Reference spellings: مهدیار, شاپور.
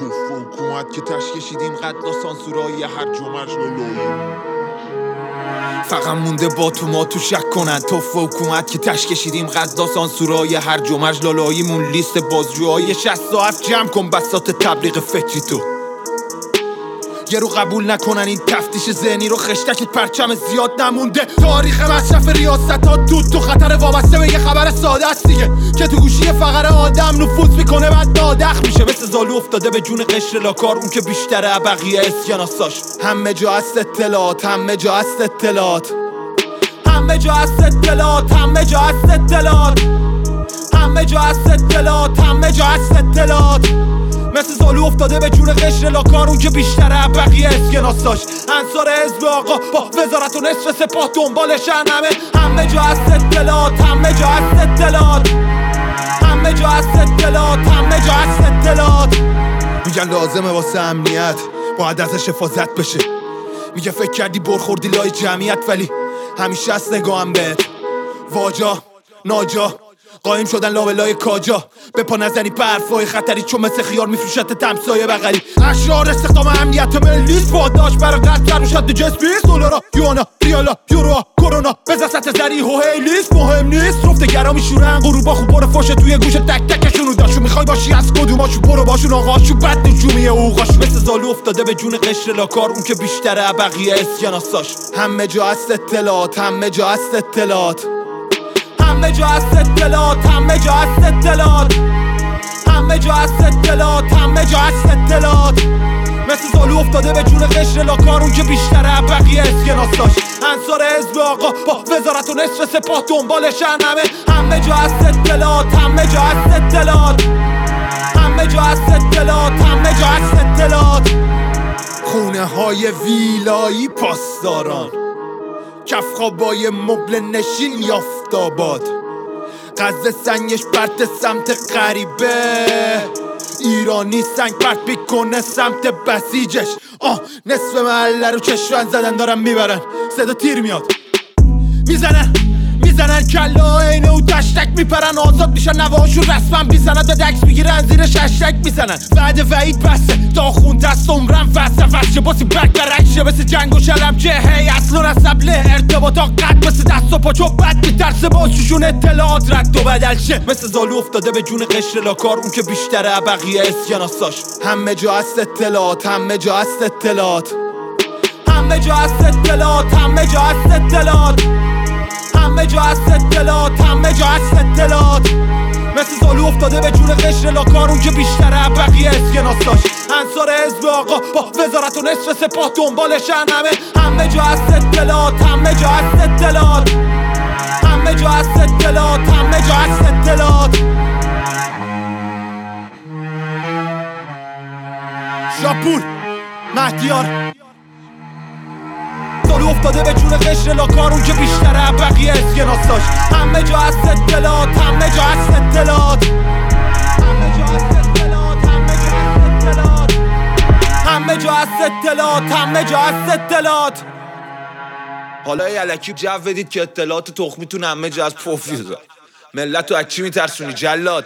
تو حکومت که تش کشیدیم قتل و سانسورایی هرج و مرج لولو. فقط مونده با تو ما تو شک کنن تو حکومت که تش کشیدیم قضا سانسورای هرج و مرج لالاییمون لیست بازجوهای 60 ساعت جمع کن بساط تبلیغ فکری تو یه رو قبول نکنن این تفتیش ذهنی رو خشتکت پرچم زیاد نمونده تاریخ مصرف ریاست ها دود تو خطر وابسته به یه خبر ساده است دیگه که تو گوشی فقره آدم نفوذ میکنه بعد دادخ میشه مثل زالو افتاده به جون قشر لاکار اون که بیشتره بقیه اسکناساش همه جا هست اطلاعات مثل زالو افتاده به جون قشر لاکار اون که بیشتره بقیه اسکناس داشت انصار حزب آقا با وزارت و نصف سپاه دنبالشن همه جا هست اطلاعات میگن لازمه واسه امنیت باید ازش حفاظت بشه میگه فکر کردی برخوردی لای جمعیت ولی همیشه از نگاهم بهت واجا ناجا قایم شدن لابلای کاجا به پا نزنی برفای خطری چون مثل خیار میفروشت تمسایه بغلی اشعار استخدام امنیت ملیست پاداش برای قد کرد شد جس $20 یوانا ریالا یورو کرونا بزن سطح زری هوهیلیست مهم نیست رفته گرا میشورن غروبا خوب برو فاشه توی گوش تک تکشونو داشو میخوای باشی از کدوماشو برو باشون آقاشو بد نجومیه اوقاش مثل زالو افتاده به جون قشر لاکار اون که بیشتره بقیه اسکناساش همه جا هست اطلاعات مثل زالو افتاده به جون قشر لاکار اون که بیشتره بقیه اسکناس داشت انصار حزب آقا با وزارت و نصف سپاه دنبالشن همه جا هست اطلاعات خونه های ویلایی پاسداران کفخابای مبل نشین یافتاباد قزه سنگش پرت سمت غریبه ایرانی سنگ پرت بیکنه سمت بسیجش نصف محله رو چشمن زدن دارن میبرن صدا تیر میاد میزنن کلا اینه و دشتک میپرن آزاد میشن نوهاشون رسمن بیزنن به دکس میگیرن زیر ششتک میزنن بعد وعید بسته تا خونده است عمرم فسته فسته باسی بک برکشه مثل جنگ و شلمچه هی اصل و نسبله ارتباطا قد مثل دست و پاچو بد میترسه باشوشون اطلاعات رد و بدل شه مثل زالو افتاده به جون قشر لاکار اون که بیشتره بقیه اسکناساش همه جا هست اطلاعات مثل زالو افتاده به جون قشر لاکار اون که بیشتره بقیه اسکناس داشت انصار حزب آقا با وزارت و نصف سپاه دنبالشن همه جا هست اطلاعات شاپور مهدیار زالو افتاده به جون قشر لاکار اون که بیشتره بقیه اسکناس داشت همه جا هست اطلاعات حالا یه الکی جو بدید که اطلاعات تخمیتون همه جا از پفی زد ملت رو از چی میترسونی جلاد؟